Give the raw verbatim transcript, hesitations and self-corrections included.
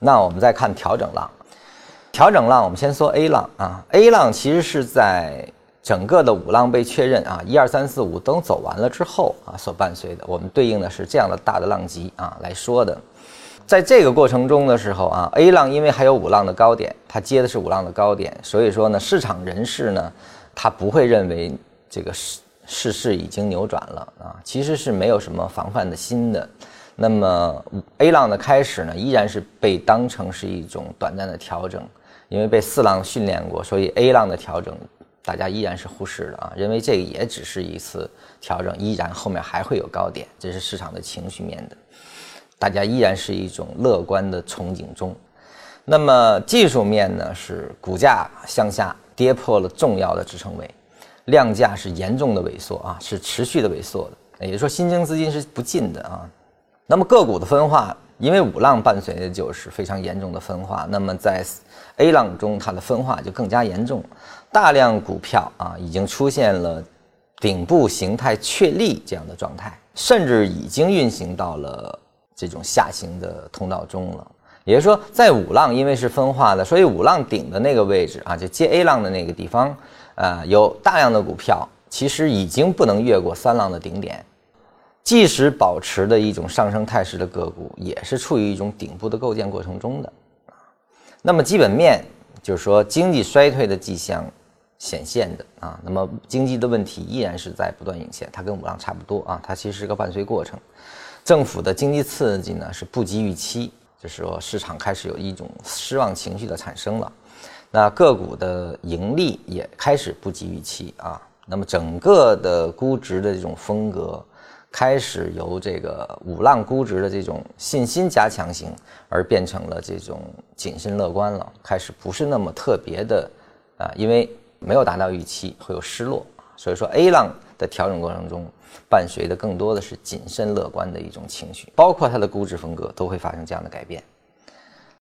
那我们再看调整浪，调整浪我们先说 A 浪啊 ，A 浪其实是在整个的五浪被确认啊，一二三四五等走完了之后啊，所伴随的，我们对应的是这样的大的浪级啊来说的。在这个过程中的时候啊 ，A 浪因为还有五浪的高点，它接的是五浪的高点，所以说呢，市场人士呢，他不会认为这个市市势已经扭转了啊，其实是没有什么防范的心的。那么 A 浪的开始呢，依然是被当成是一种短暂的调整，因为被四浪训练过，所以 A 浪的调整大家依然是忽视的啊，认为这个也只是一次调整，依然后面还会有高点，这是市场的情绪面的，大家依然是一种乐观的憧憬中。那么技术面呢，是股价向下跌破了重要的支撑位，量价是严重的萎缩啊，是持续的萎缩的，也就是说新增资金是不进的啊。那么个股的分化，因为五浪伴随的就是非常严重的分化，那么在 A 浪中它的分化就更加严重，大量股票啊已经出现了顶部形态确立这样的状态，甚至已经运行到了这种下行的通道中了。也就是说在五浪因为是分化的，所以五浪顶的那个位置啊，就接 A 浪的那个地方啊、呃，有大量的股票其实已经不能越过三浪的顶点，即使保持的一种上升态势的个股也是处于一种顶部的构建过程中的。那么基本面就是说经济衰退的迹象显现的啊，那么经济的问题依然是在不断涌现，它跟五浪差不多啊，它其实是个伴随过程。政府的经济刺激呢是不及预期，就是说市场开始有一种失望情绪的产生了，那个股的盈利也开始不及预期啊，那么整个的估值的这种风格开始由这个五浪估值的这种信心加强型而变成了这种谨慎乐观了，开始不是那么特别的啊，因为没有达到预期会有失落，所以说 A 浪的调整过程中伴随的更多的是谨慎乐观的一种情绪，包括它的估值风格都会发生这样的改变。